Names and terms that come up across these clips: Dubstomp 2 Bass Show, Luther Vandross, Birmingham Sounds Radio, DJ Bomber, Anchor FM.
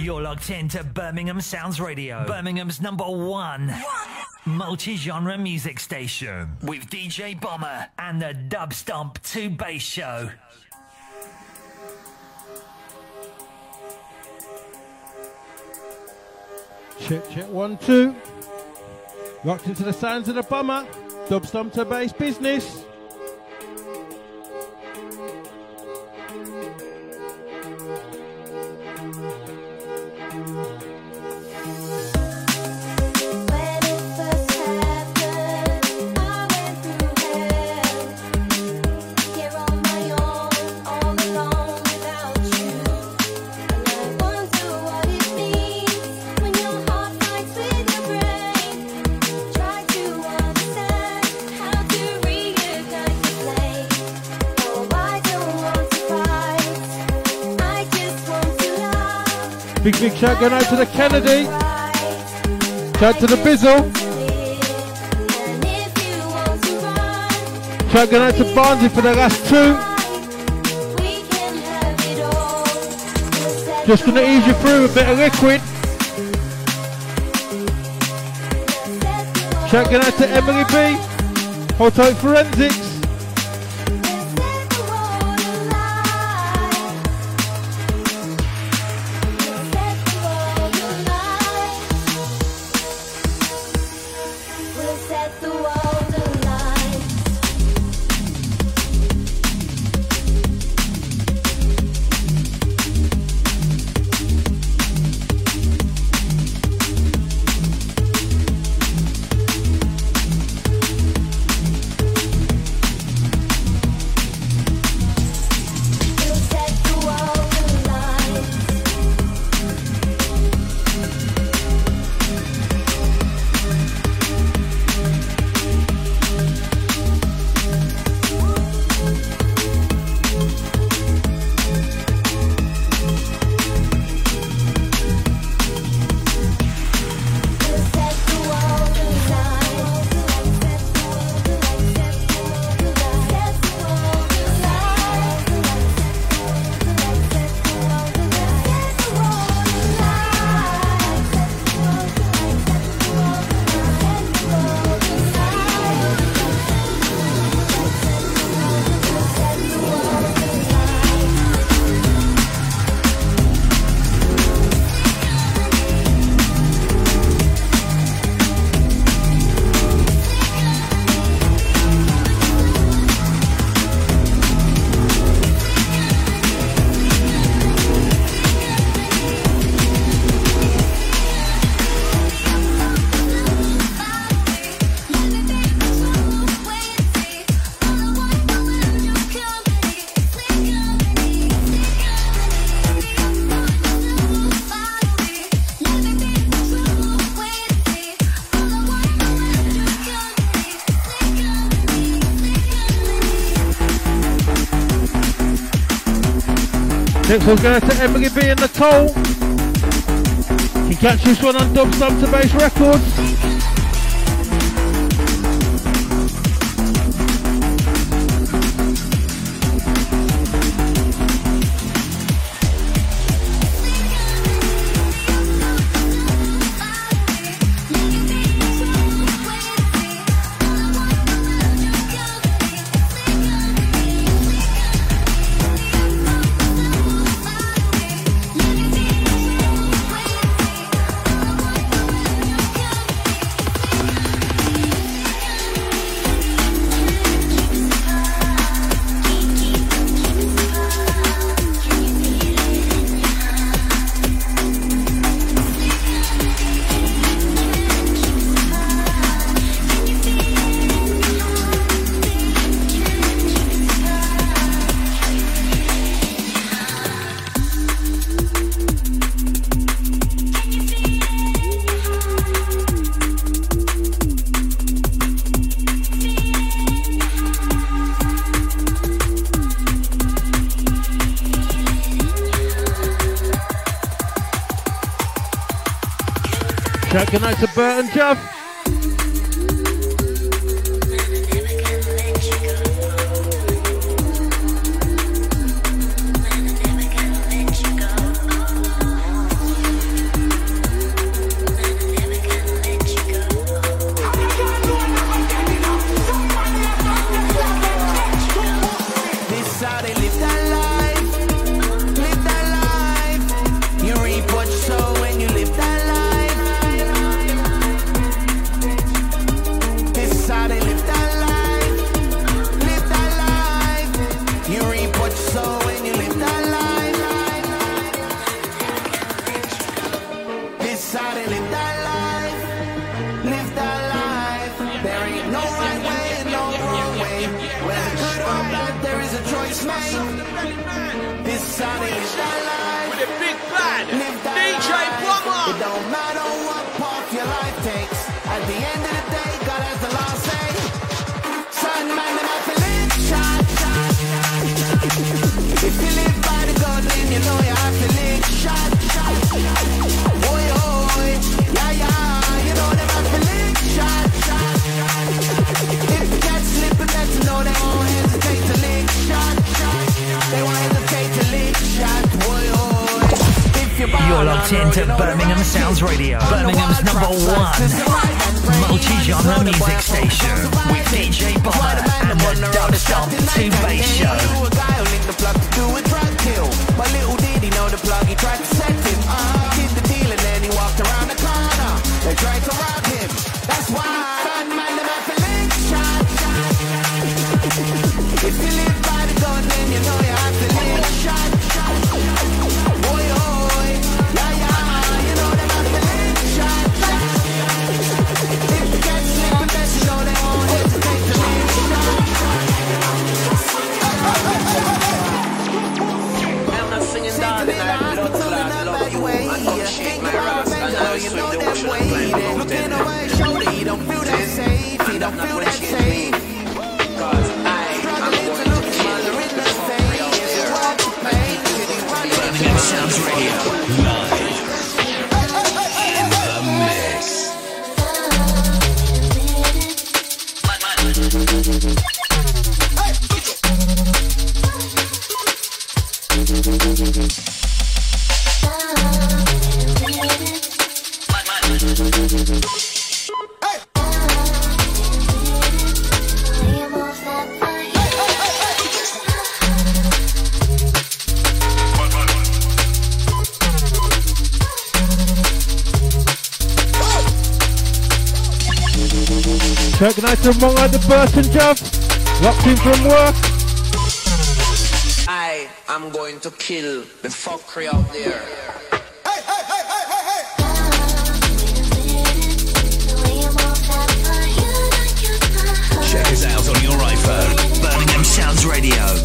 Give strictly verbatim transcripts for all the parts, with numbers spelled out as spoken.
You're locked into Birmingham Sounds Radio, Birmingham's number one multi-genre music station with D J Bomber and the Dubstomp two Bass Show. Check, check, one, two. Locked into the sounds of the Bomber, Dubstomp two Bass business. Big, big shout going out to the Kennedy. Shout to the Bizzle. Shout going out to Barnsley for the last two. Just going to ease you through a bit of liquid. Shout going out to Emily B. Hold tight forensics. Next one's going to Emily B and the Toll. You can catch this one on Dubstomp two Bass Records. Shout good night to Bert and Jeff. race, man. This sound is the life. With a big band, D J Bomber. It don't matter what path your life takes. At the end of the day, God has the last say. Son, man, I'm out to live. Shot, shot, shot, shot. If you live by the God, then you know you have to live. Shot, shot, shot. Oi, oi, yeah, yeah. You know them have to live. Shot, shot, shot. If you can't slip, and that's you know they won't hesitate to live. Shot, shot, shot. They won't hesitate to live. Shot, oi, oi. If you're you're locked into Birmingham Sounds Radio, Birmingham's number one multi-genre music station with D J Bomber and the Dubstomp two Bass Show. A guy who licked the plug to do a drug kill, but little did he know the plug, he tried to set him. Uh-huh, did the deal and then he walked around the corner. They tried to rob him, that's why. Son, man, I'm out to lick, shot, shot, shot. If you live by the gun, then you know you have to lick, shot, shot, shot. Oi, oi, yeah, yeah, you know them have to lick, shot, shot, shot. If you can't slip with that, you know they won't hesitate to lick, shot, shot. I'm not singing down the night, blood clad, love you, and up shit my ass, and now you swim the ocean and climb the mountain. He don't feel that safe, he don't feel that safe. Cause I am going to kill the real here. Birmingham Sounds Radio, live in the mix. Recognize the wrong at the person, Jeff. Locked in from work. I am going to kill the fuckery out there. Hey, hey, hey, hey, hey, hey! Check us out on your iPhone. Birmingham Sounds Radio.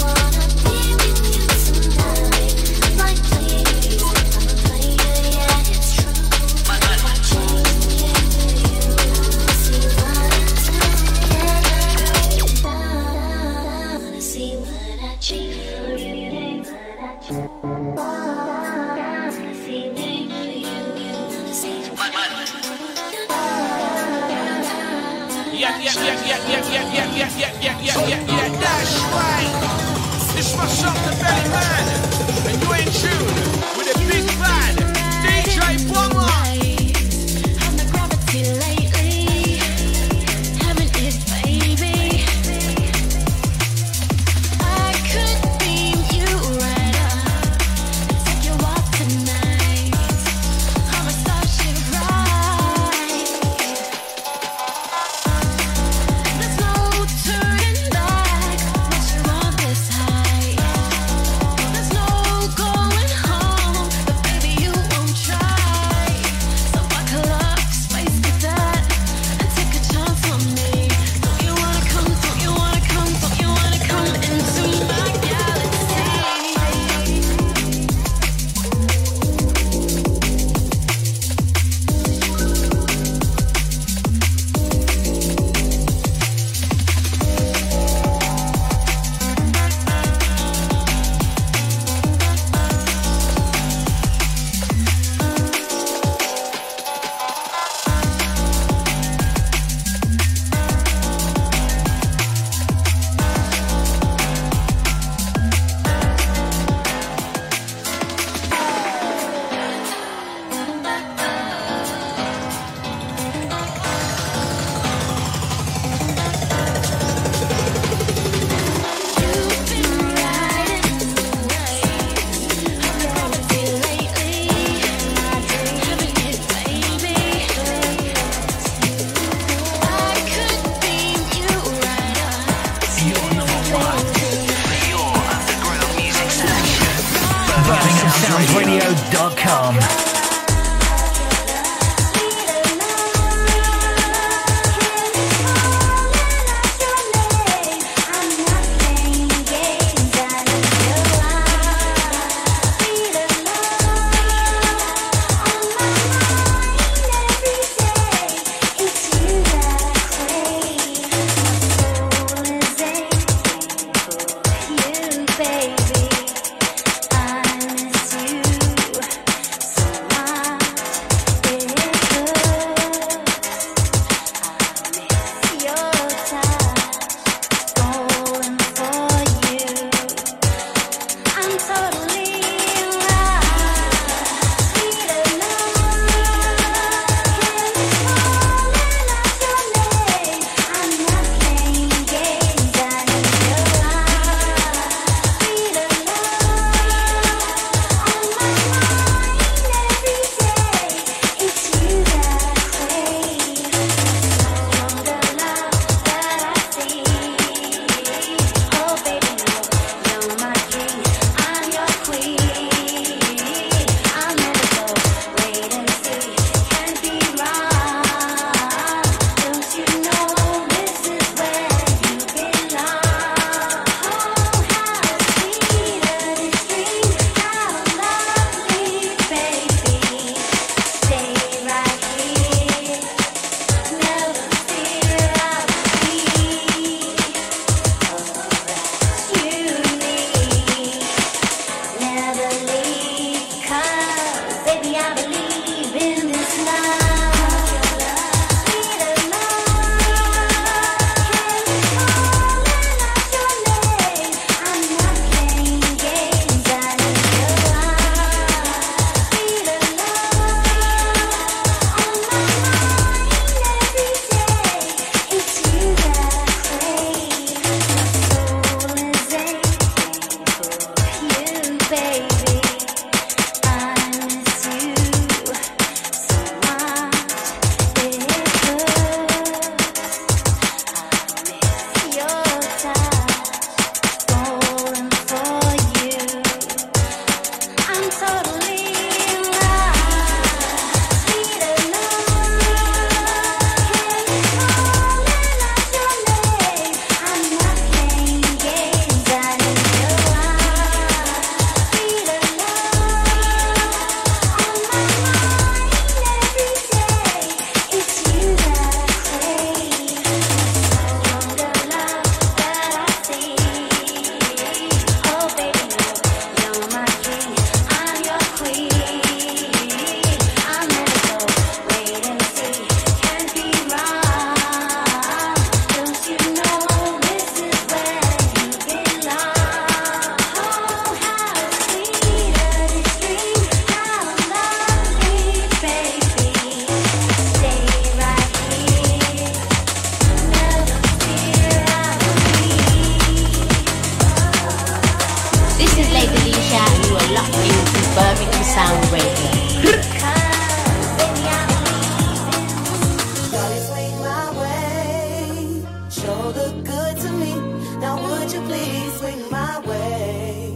good to me. Now would you please swing my way?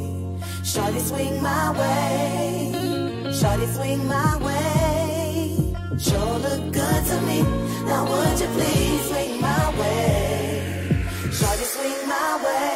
Shawty swing my way. Shawty swing my way. Sure look good to me. Now would you please swing my way? Shawty swing my way.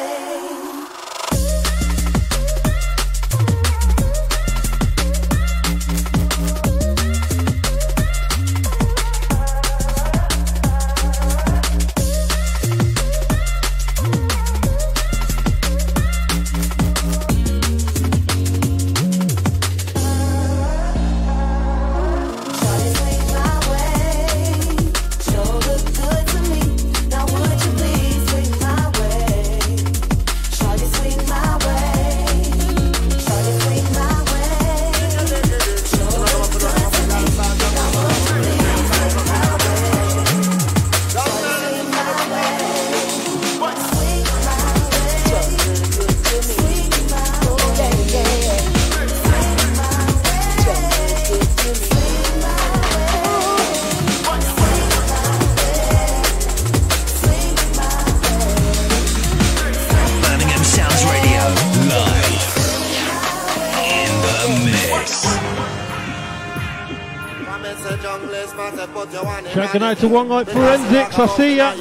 Good night to One Night Forensics, I see ya.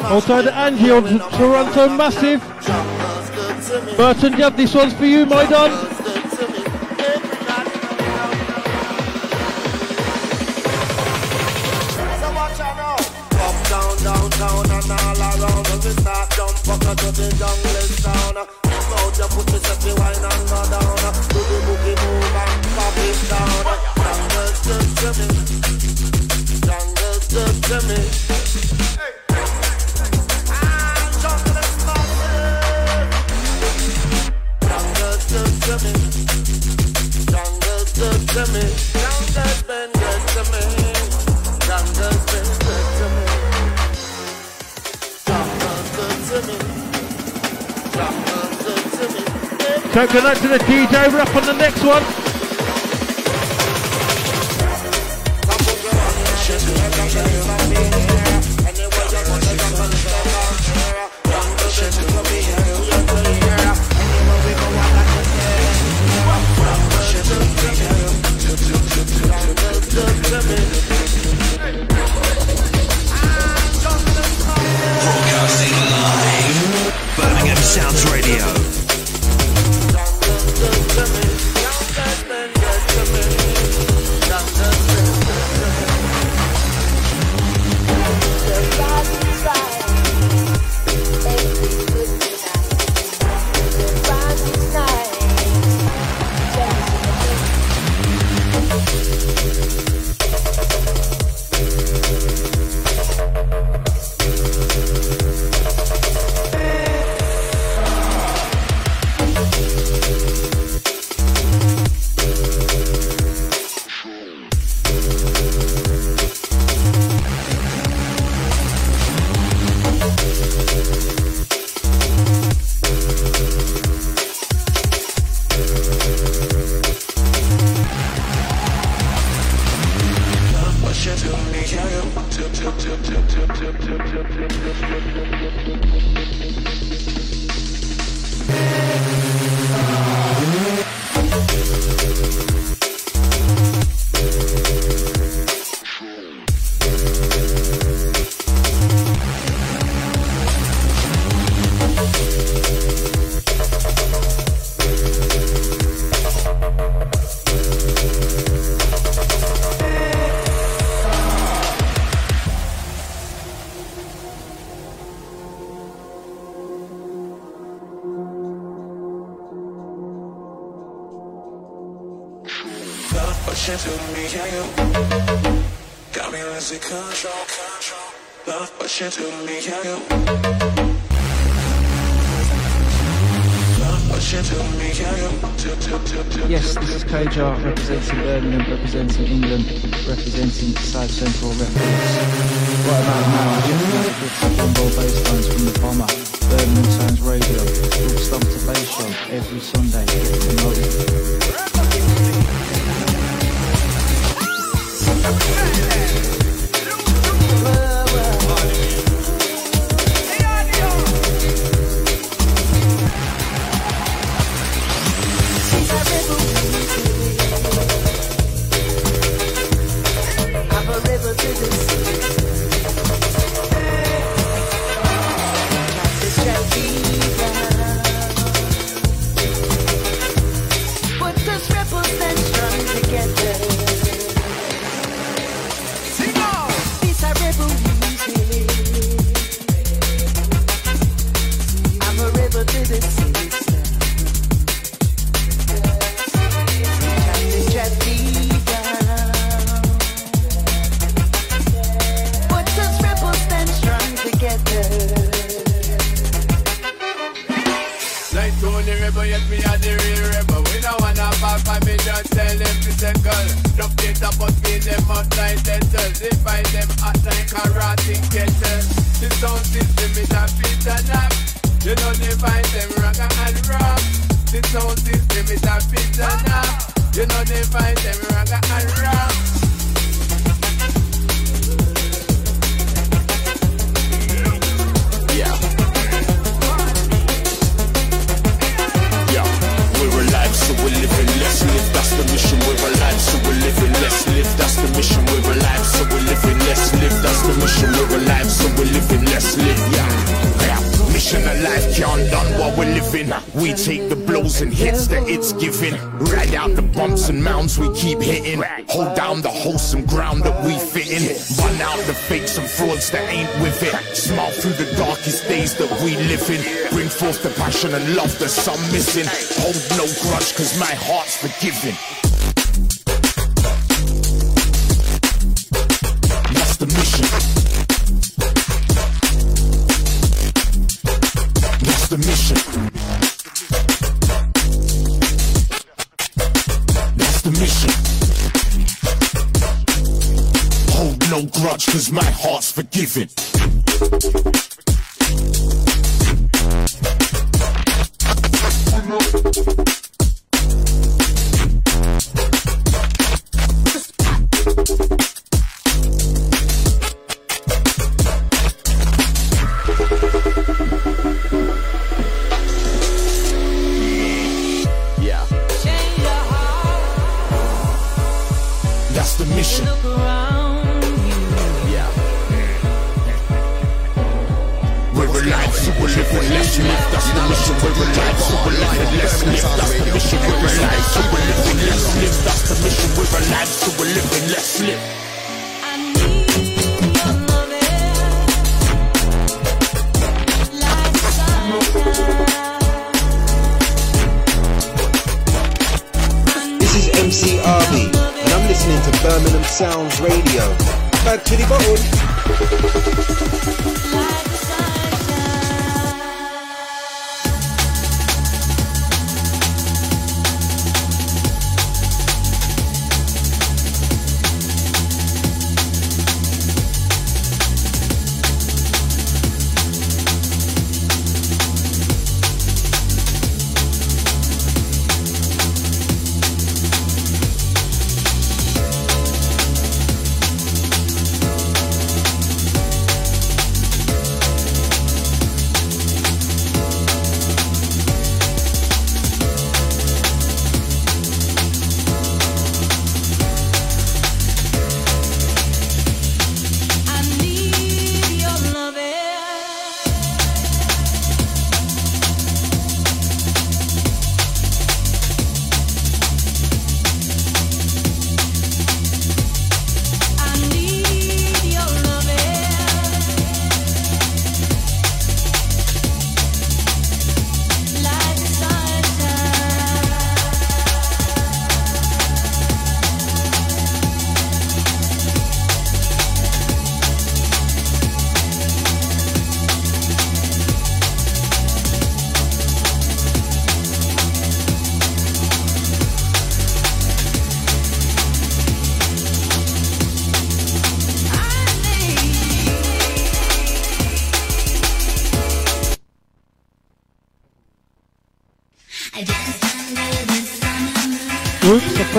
Also to Angie on to Toronto Massive. Burton Jab, this one's for you, my don. So good night to the D J, we're up on the next one. Broadcasting live, Birmingham Sounds Radio. Representing Birmingham, representing England, representing South Central Records. Right about now, I'm just going to put some Bombo bass lines from the Bomber. Birmingham Sounds Radio, Dubstomp to Bass Show, every Sunday, every night. the rebel, yet me are the real rebel. We don't wanna pop a million, tell them to circle. Drop data, but pay them out like letters. They find them out like karate kettle. The sound system is a beat and up. You know they find them rock and rock. The sound system is a beat and up. You know they find them rock and rock. Yeah. We're alive, so we're living, let's live, that's the mission. We're alive, so we're living, let's live, that's the mission. We're alive, so we're living, let's live, that's the mission. We're alive, so we're living, let's live, yeah, yeah. Mission alive, can't done while we're living. We take the blows and hits that it's giving. Ride out the bumps and mounds we keep hitting. Hold down the wholesome ground that we fit in. Run out the fakes and frauds that ain't with it. Smile through the darkest days that we live in. Bring forth the passion and love that some missing. Hold no grudge, cause my heart's forgiving. That's the mission. That's the mission. That's the mission. Hold no grudge, cause my heart's forgiving.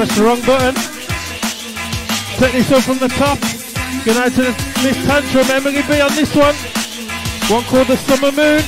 Press the wrong button. Take this one from the top. Good night to Miss Tantrum, Emily B on this one. One called The Summer Moon.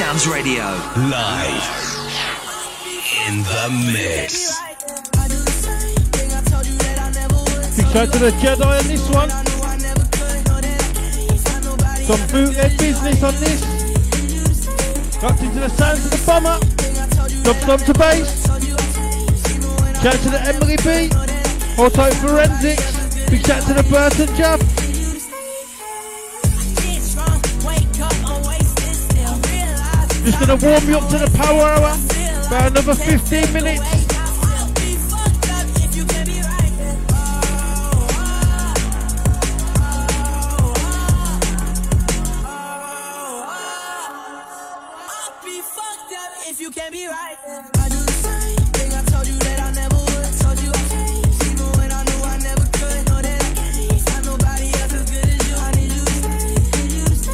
Sounds Radio, live in the mix. Big shout to the Jedi on this one. Some bootleg business on this. Got into the sounds of the Bomber. Dubstomp to Bass. Shout to the Emily B. Also Forensics. Big shout to the Burton Jab. Just gonna warm you up to the power hour, about another fifteen minutes. I'll be fucked up if you can't be right. I do the same thing I told you that I never would. I told you I can't, even when I knew I never could. Know that I can't find nobody else as good as you. I need you to stay. You're just a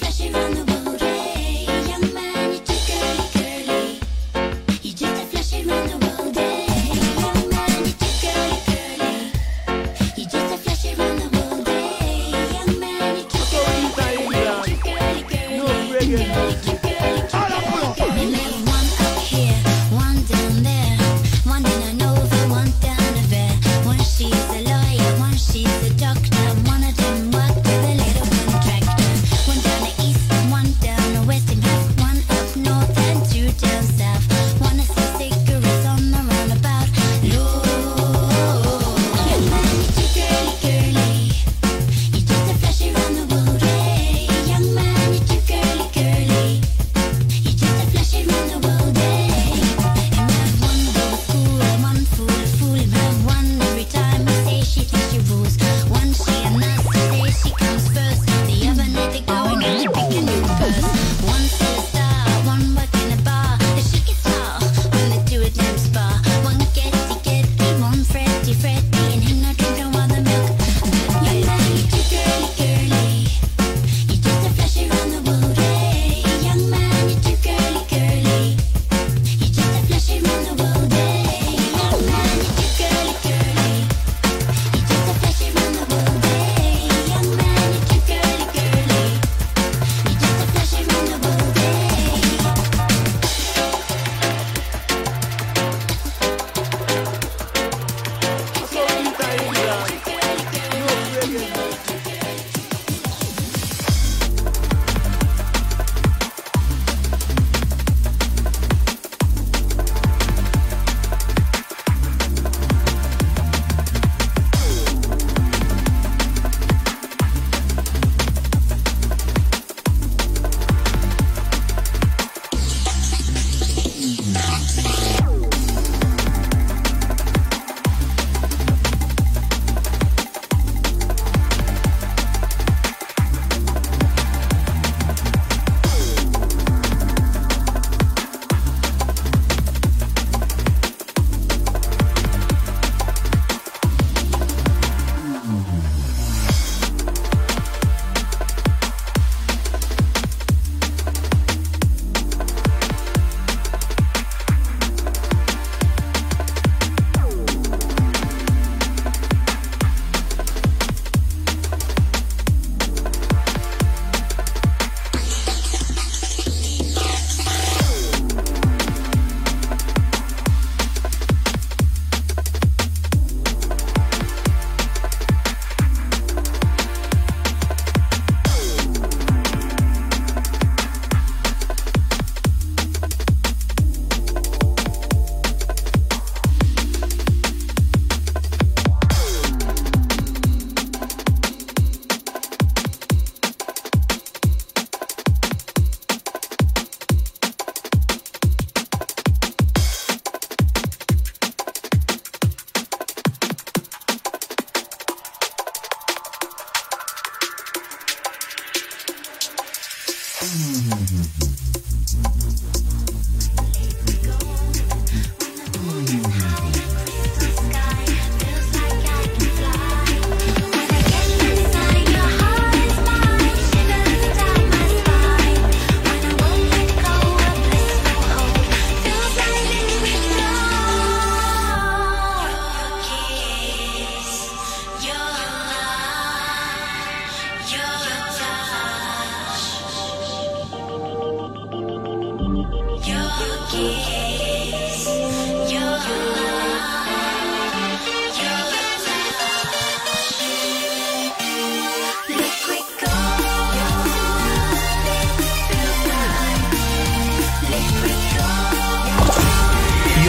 flash around the world, girl. Young man, it's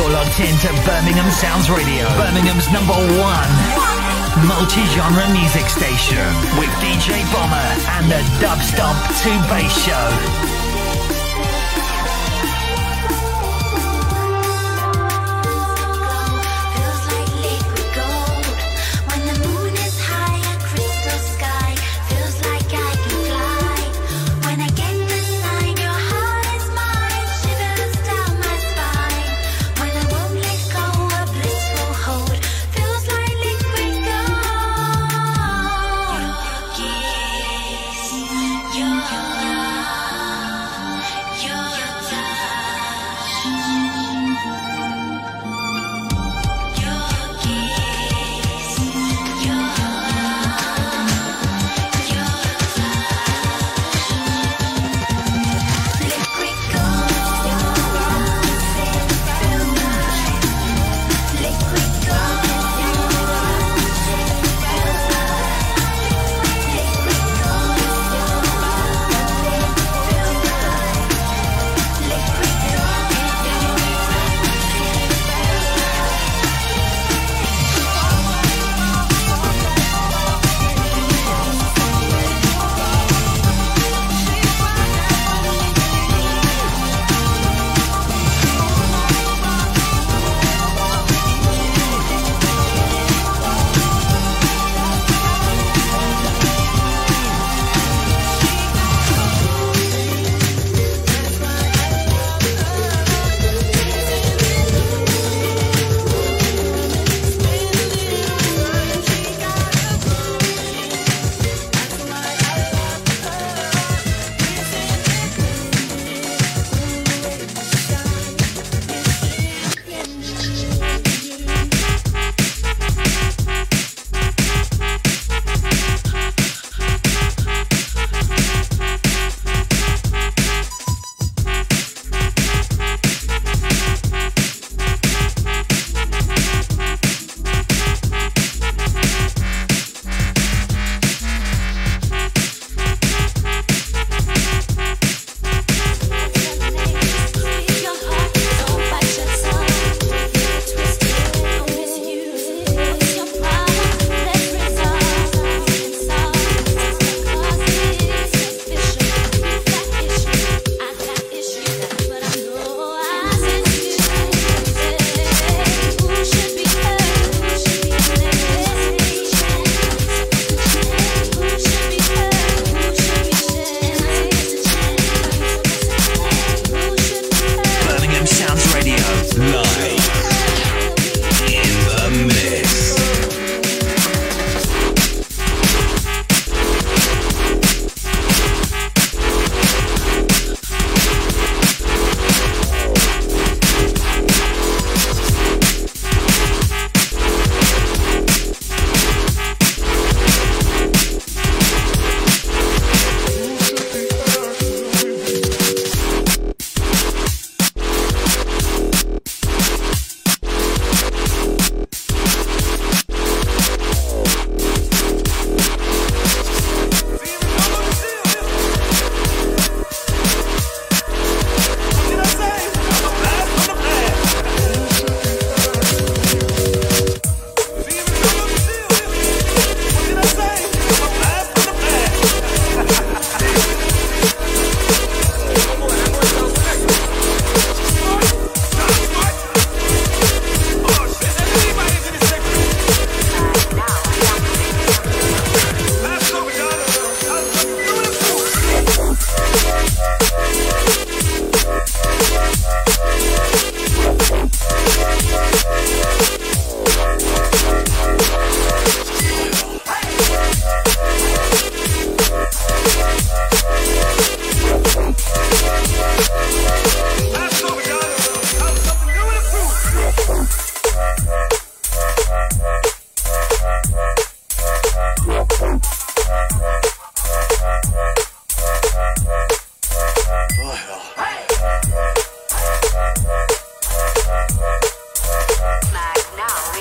You're locked into Birmingham Sounds Radio, Birmingham's number one multi-genre music station with D J Bomber and the Dubstomp two Bass Show.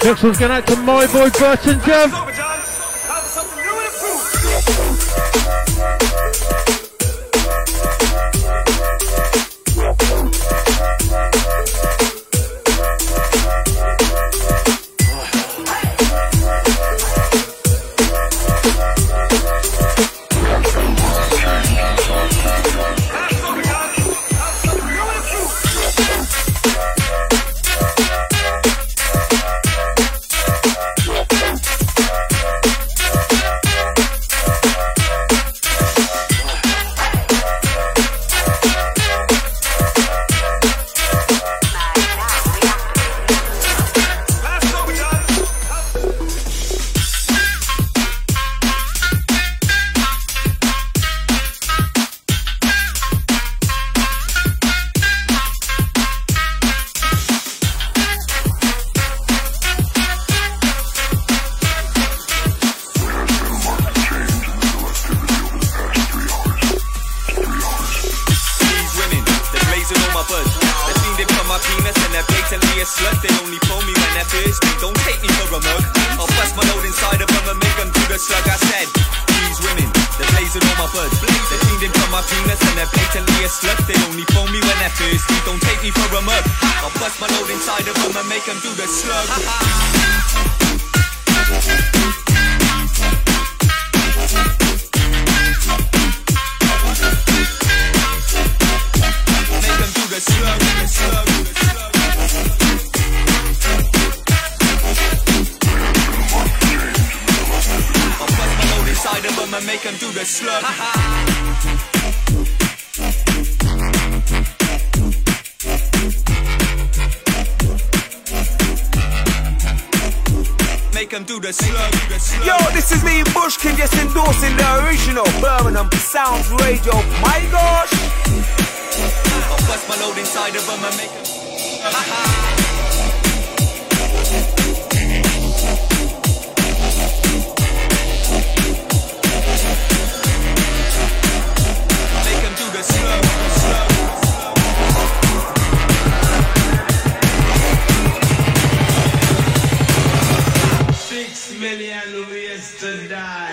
Next one's going out to my boy Burton Jump. a slut, they only pull me when they're thirsty. Don't take me for a mug. I'll bust my load inside of them and make them do the slug. I said, these women, they're blazing all my buds. They're cleaning from my penis and they're blatantly a slut. They only pull me when they're thirsty. Don't take me for a mug. I'll bust my load inside of them and make them do the slug. Make them do the slug, the slug, the slug. Side of them and make them do the slug. Make them do the slug, do the slug. Yo, this is me, Bushkin, just endorsing the original Birmingham Sounds Radio. My gosh! I'll bust my load inside of them and make them do the slug. Million ways to die.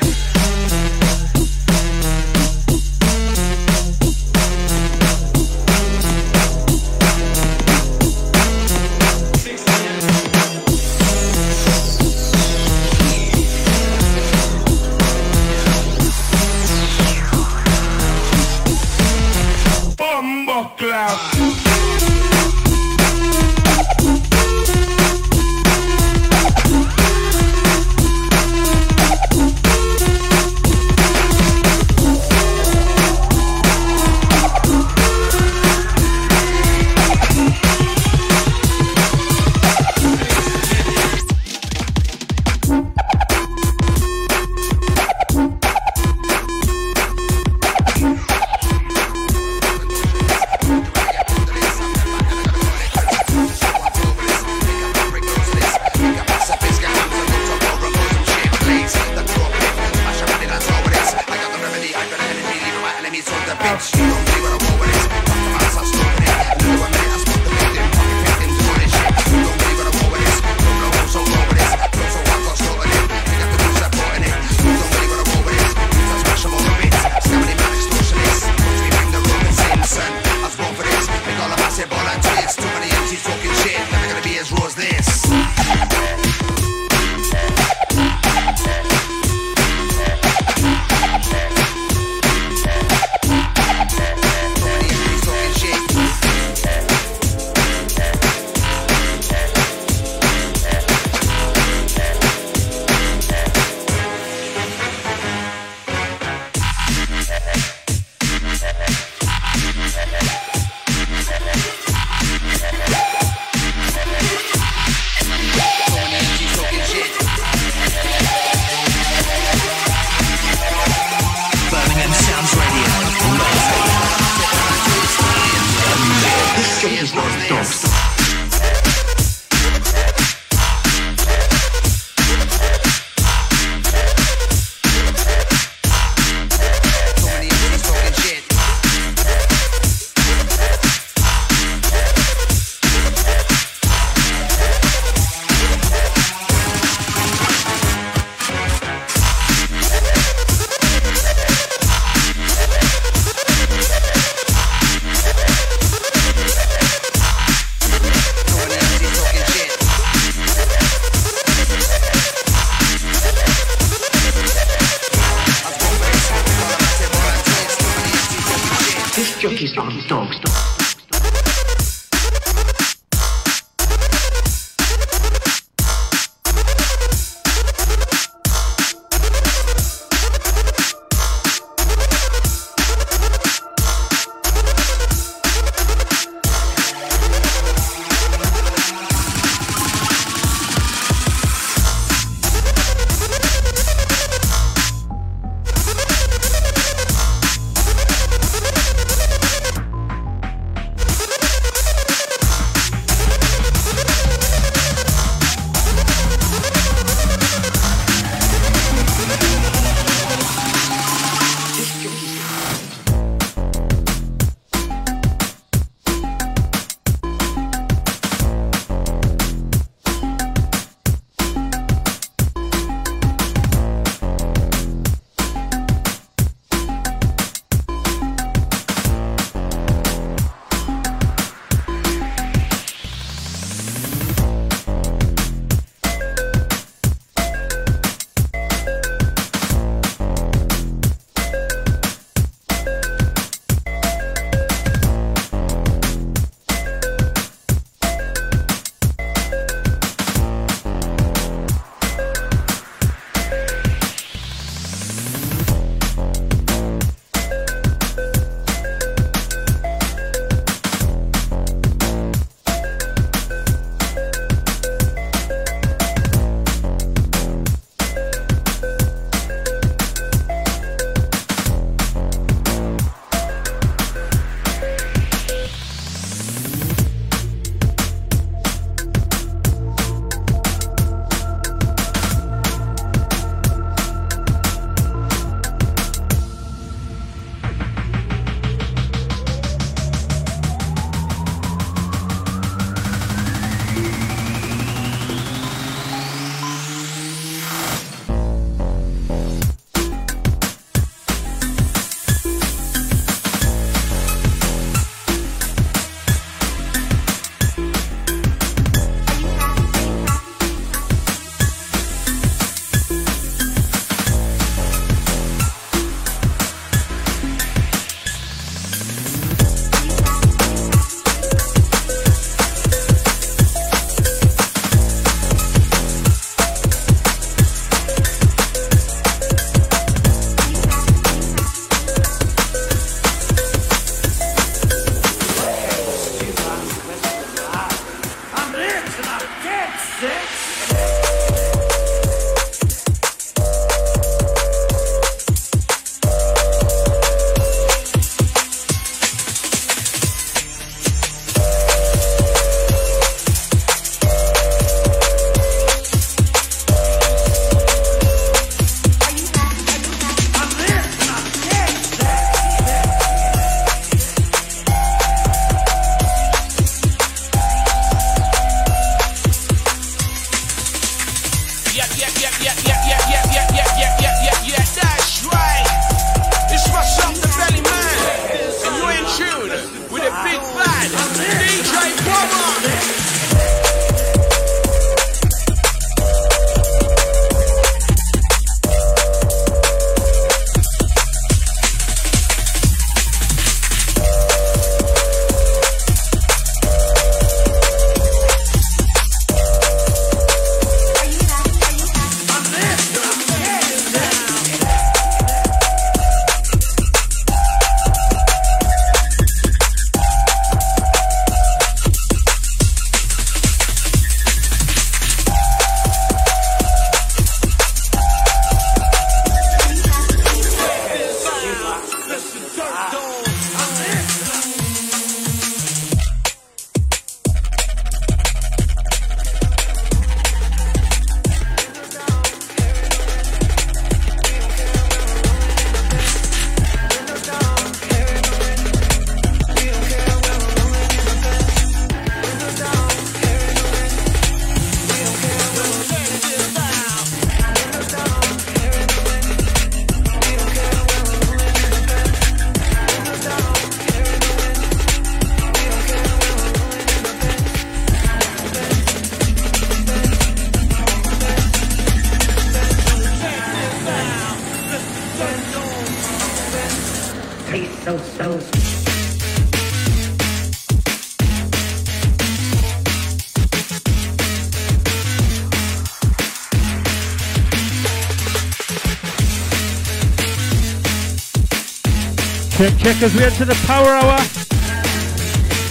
Check, check as we enter the power hour.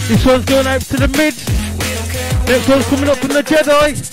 This one's going out to the mid. Next one's coming up from the Jedi.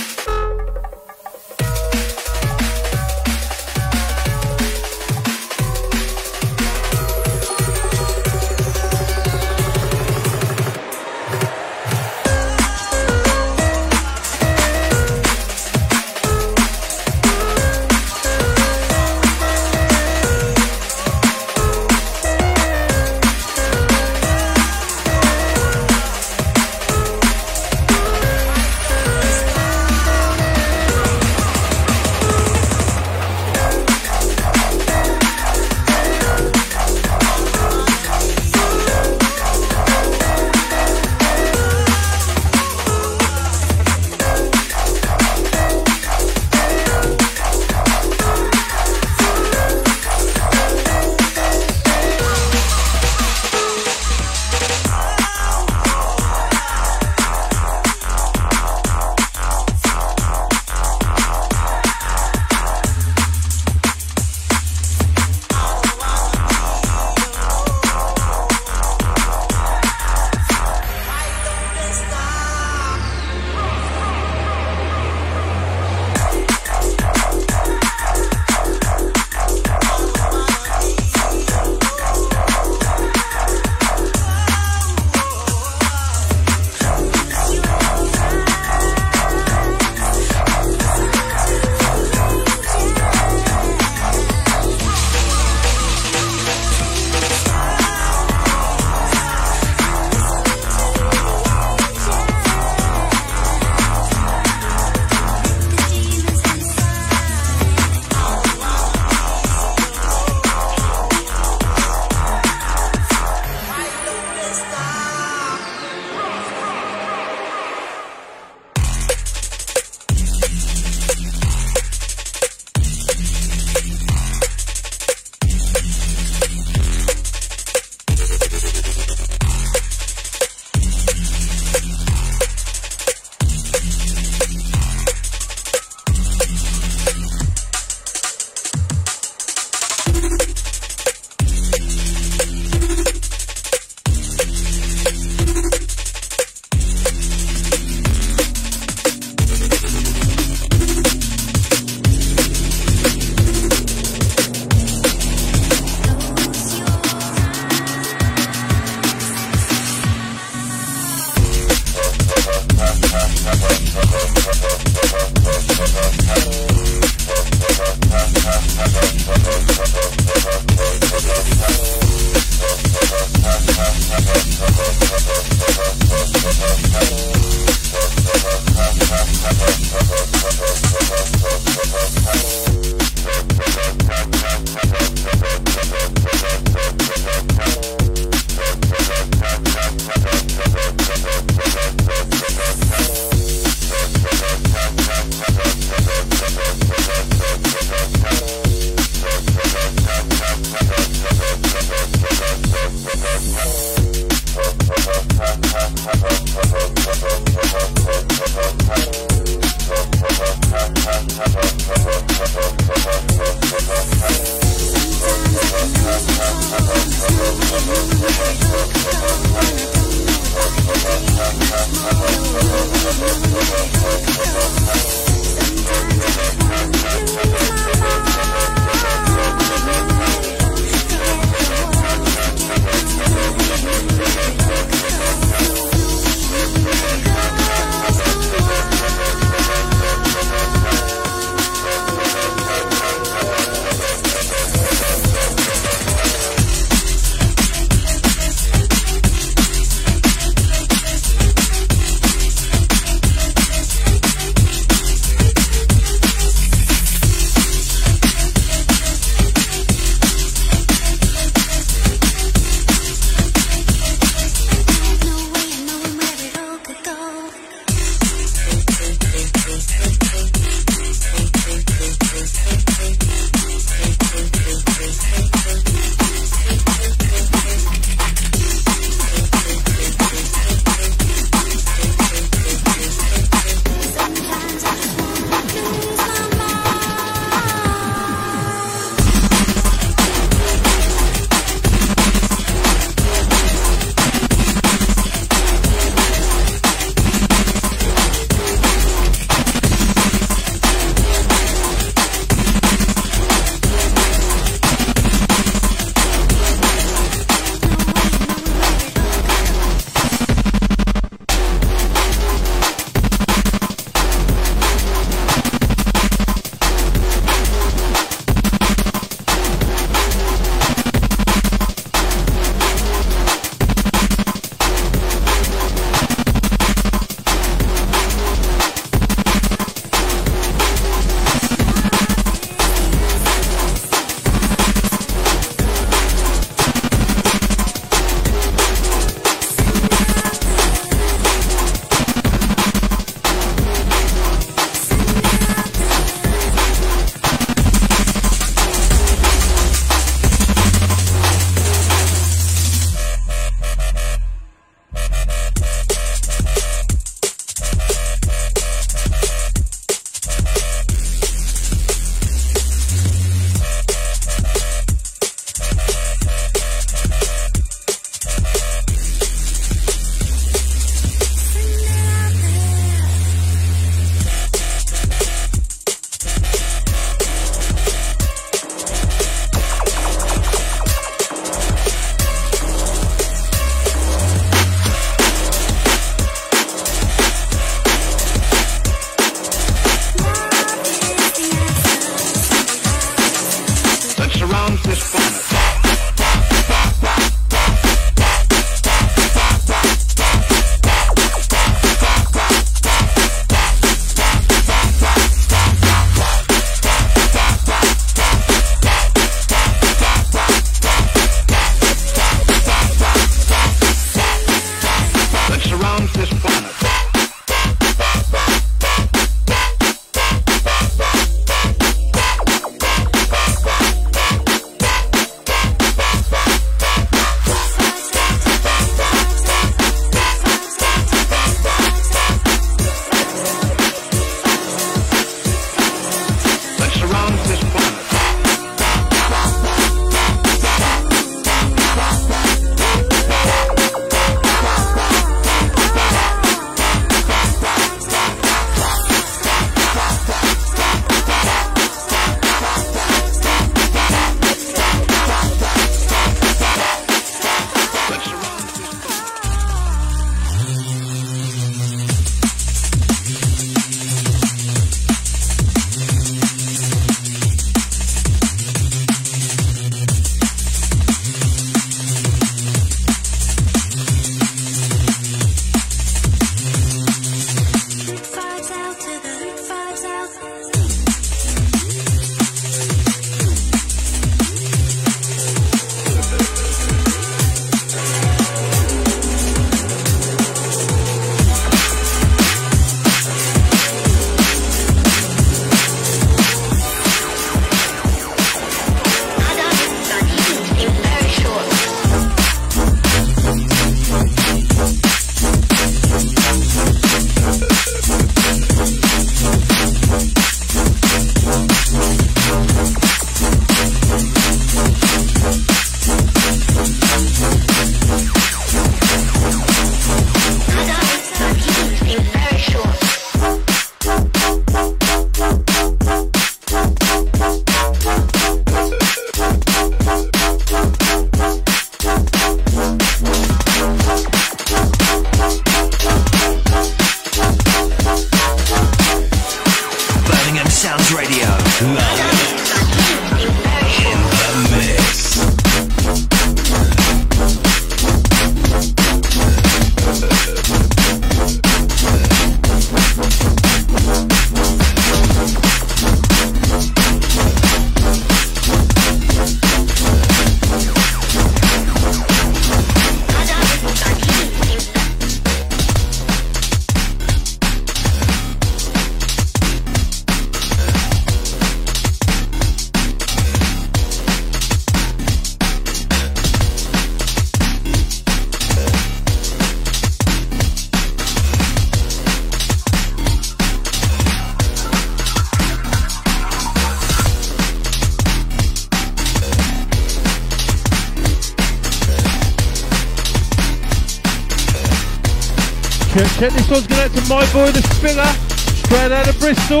Check, check, this one's going out to my boy the Spiller, straight out of Bristol.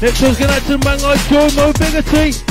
Next one's going out to Man Like Joy Mobility.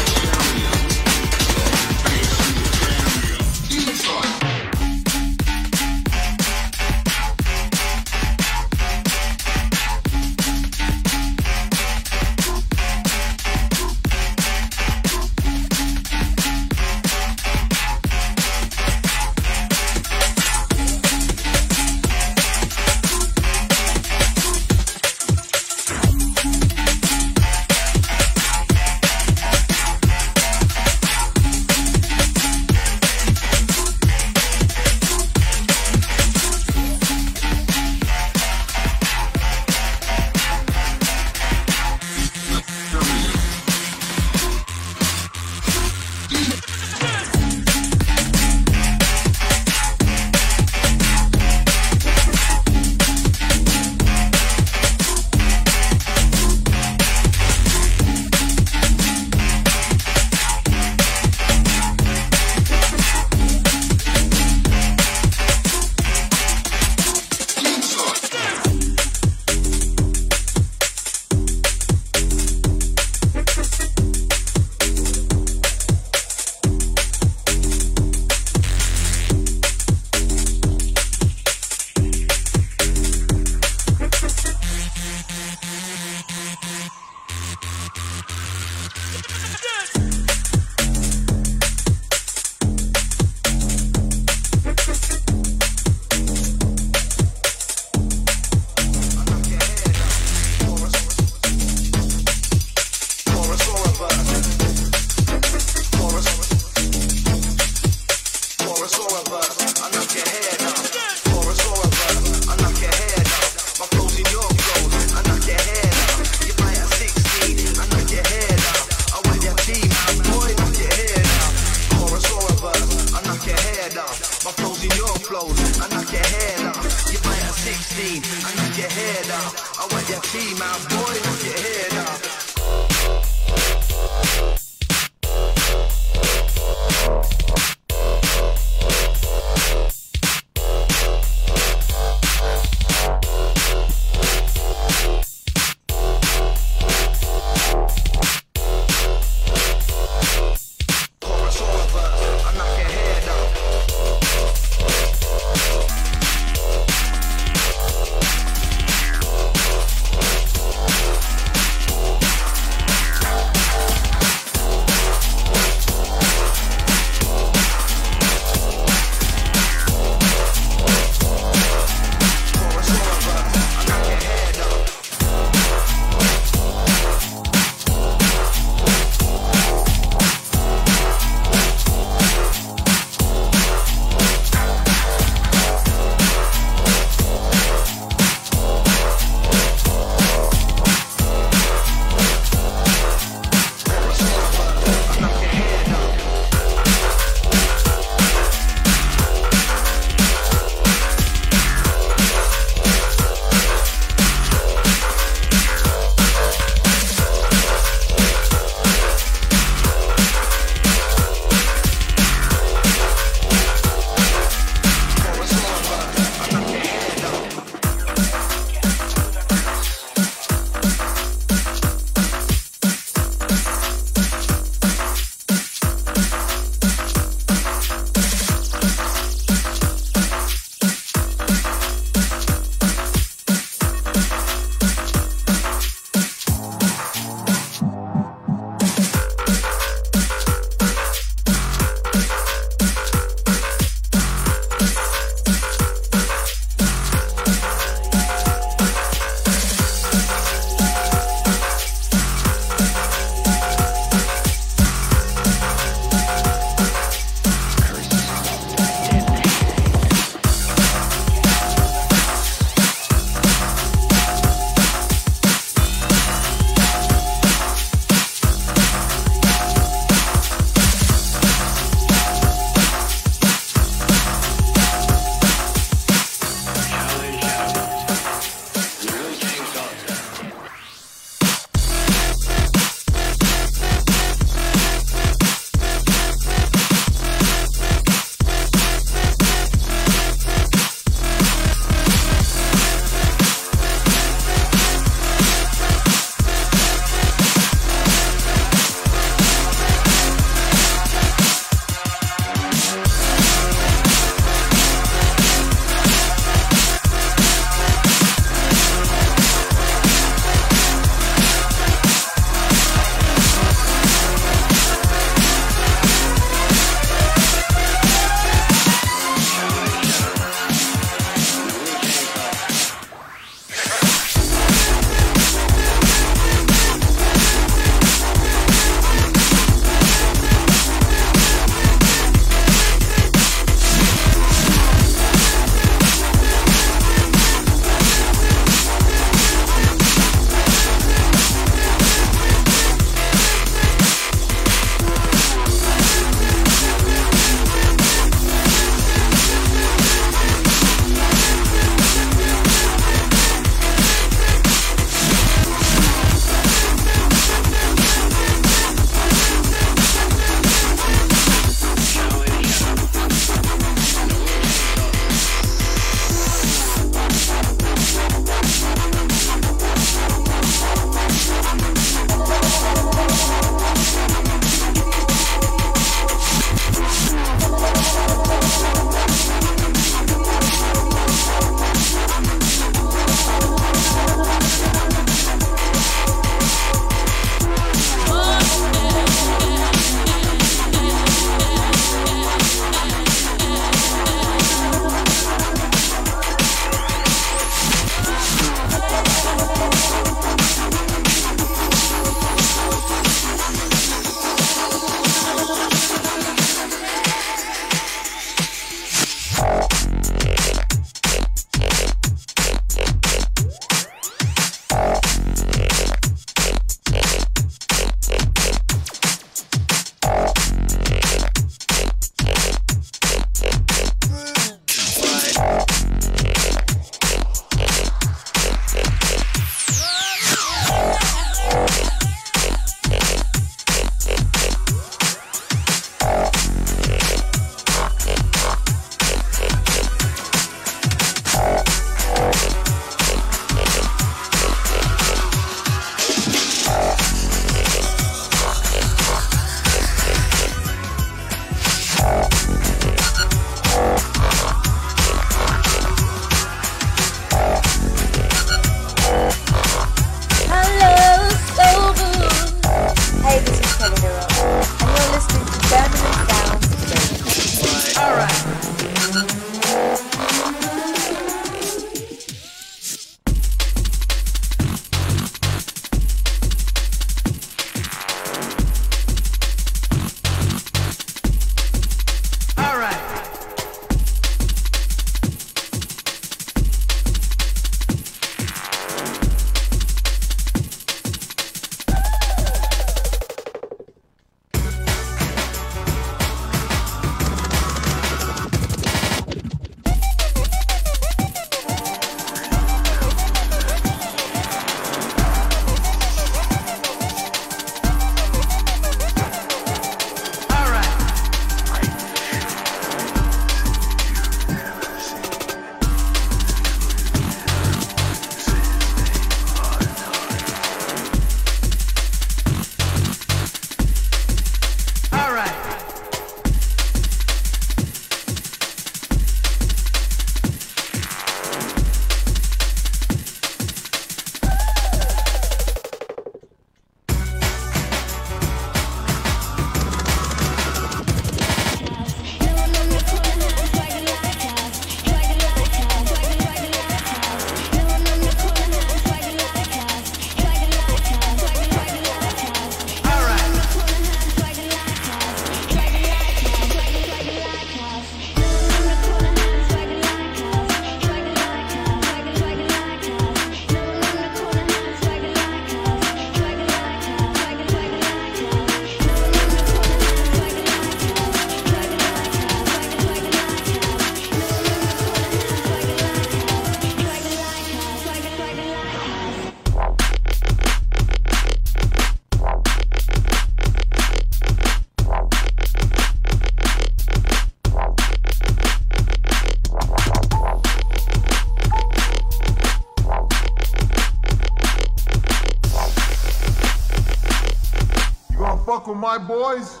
my boys.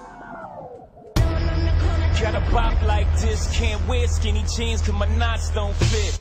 Gotta bop like this, can't wear skinny jeans cause my knots don't fit.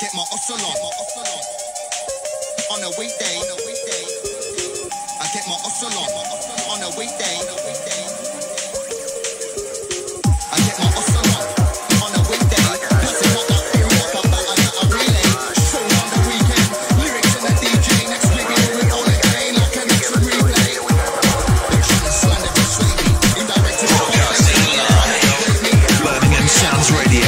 get my hustle on. On a weekday, I get my hustle on. On a weekday, I get my hustle on. On a weekday, that's it, not that real up, but I got a relay. So on the weekend, lyrics and the D J. Next living with all the pain, like an extra replay. They're trying to slander me, sweet me. Indirect to the Birmingham Sounds Radio.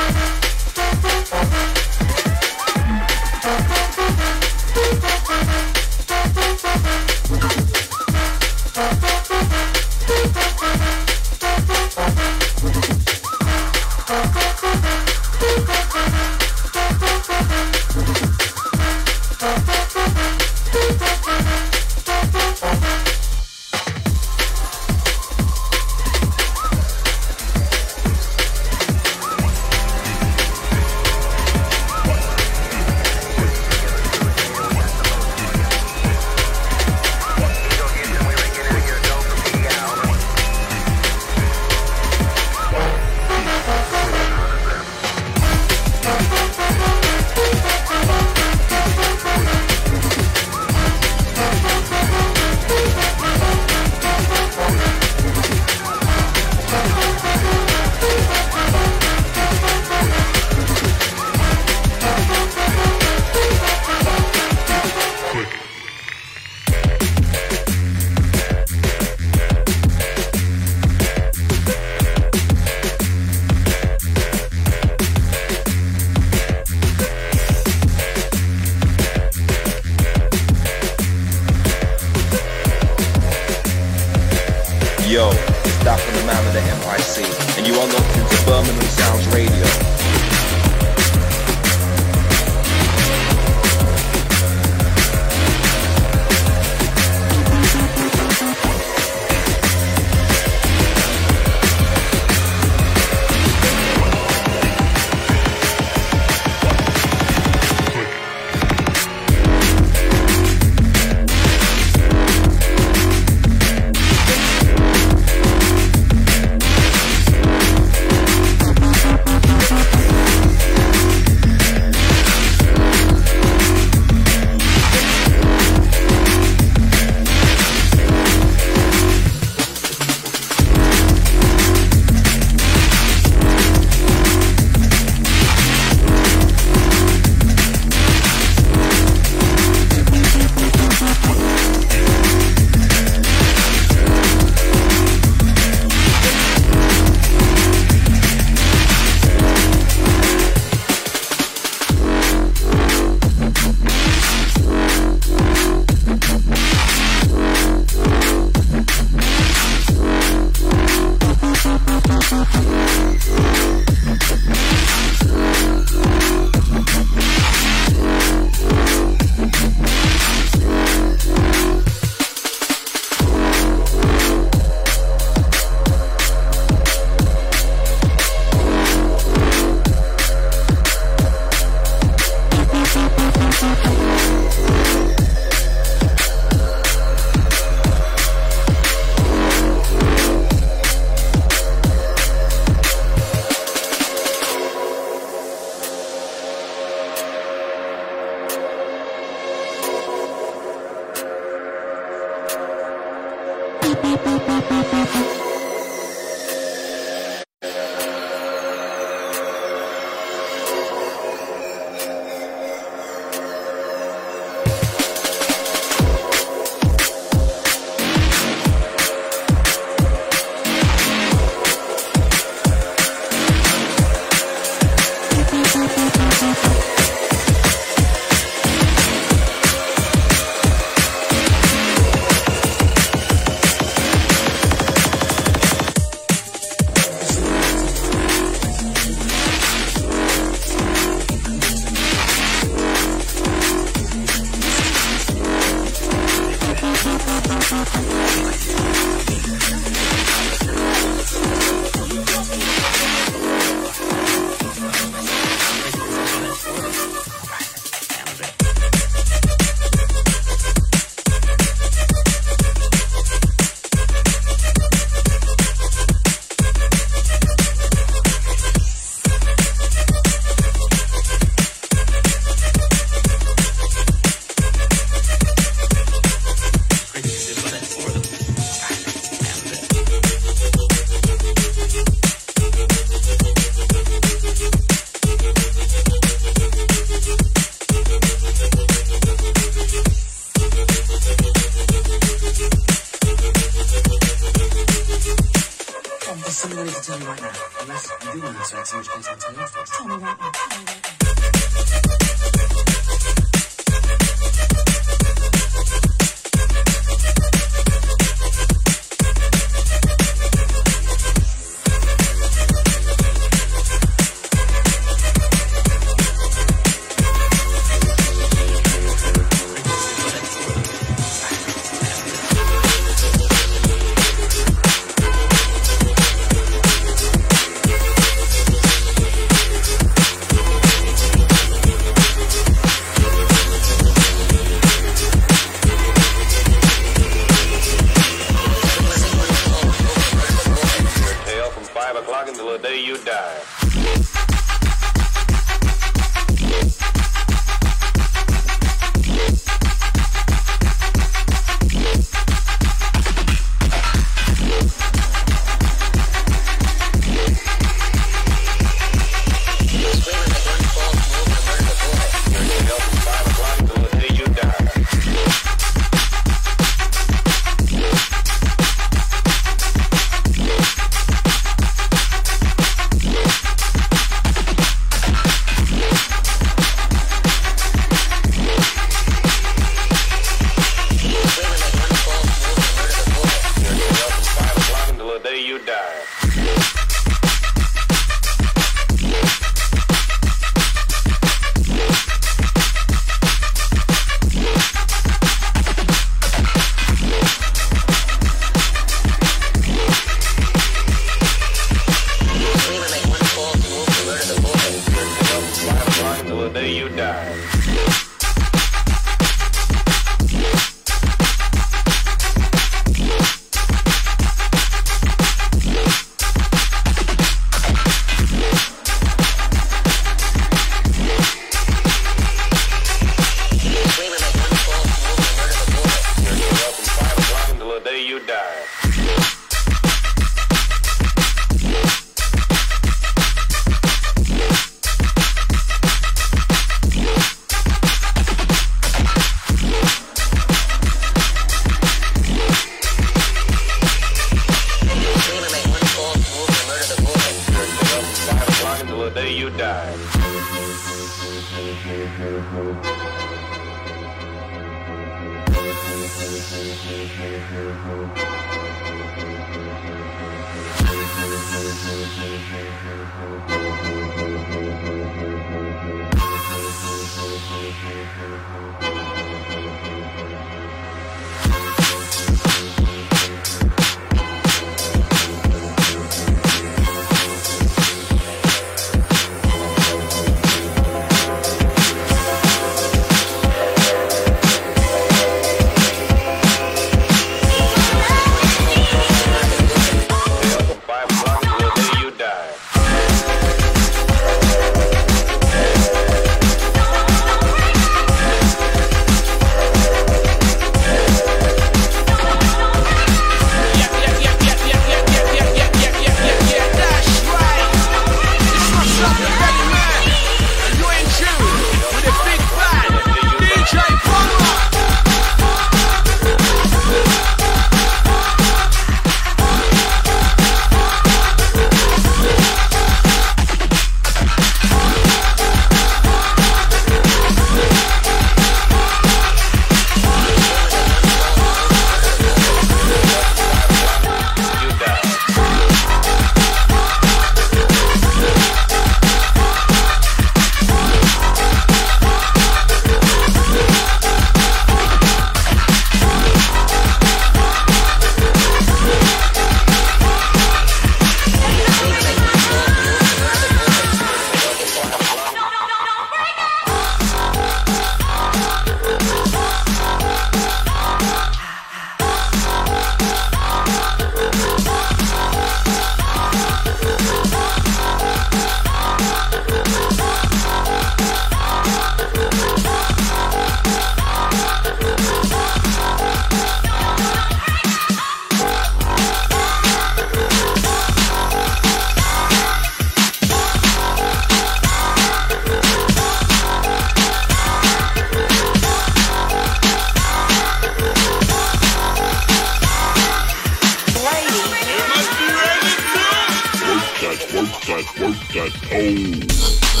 that, work that, oh. Work that, oh.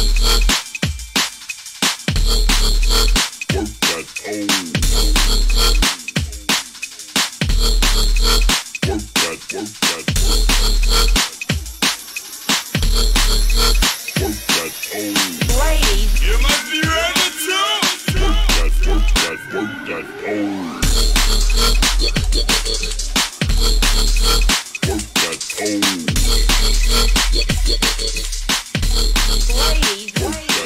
Work that, work that, work that, oh. Brave. You must be ready to. Work that, work that, work that, oh. Work that, oh. Wait, wait.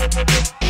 We'll be right back.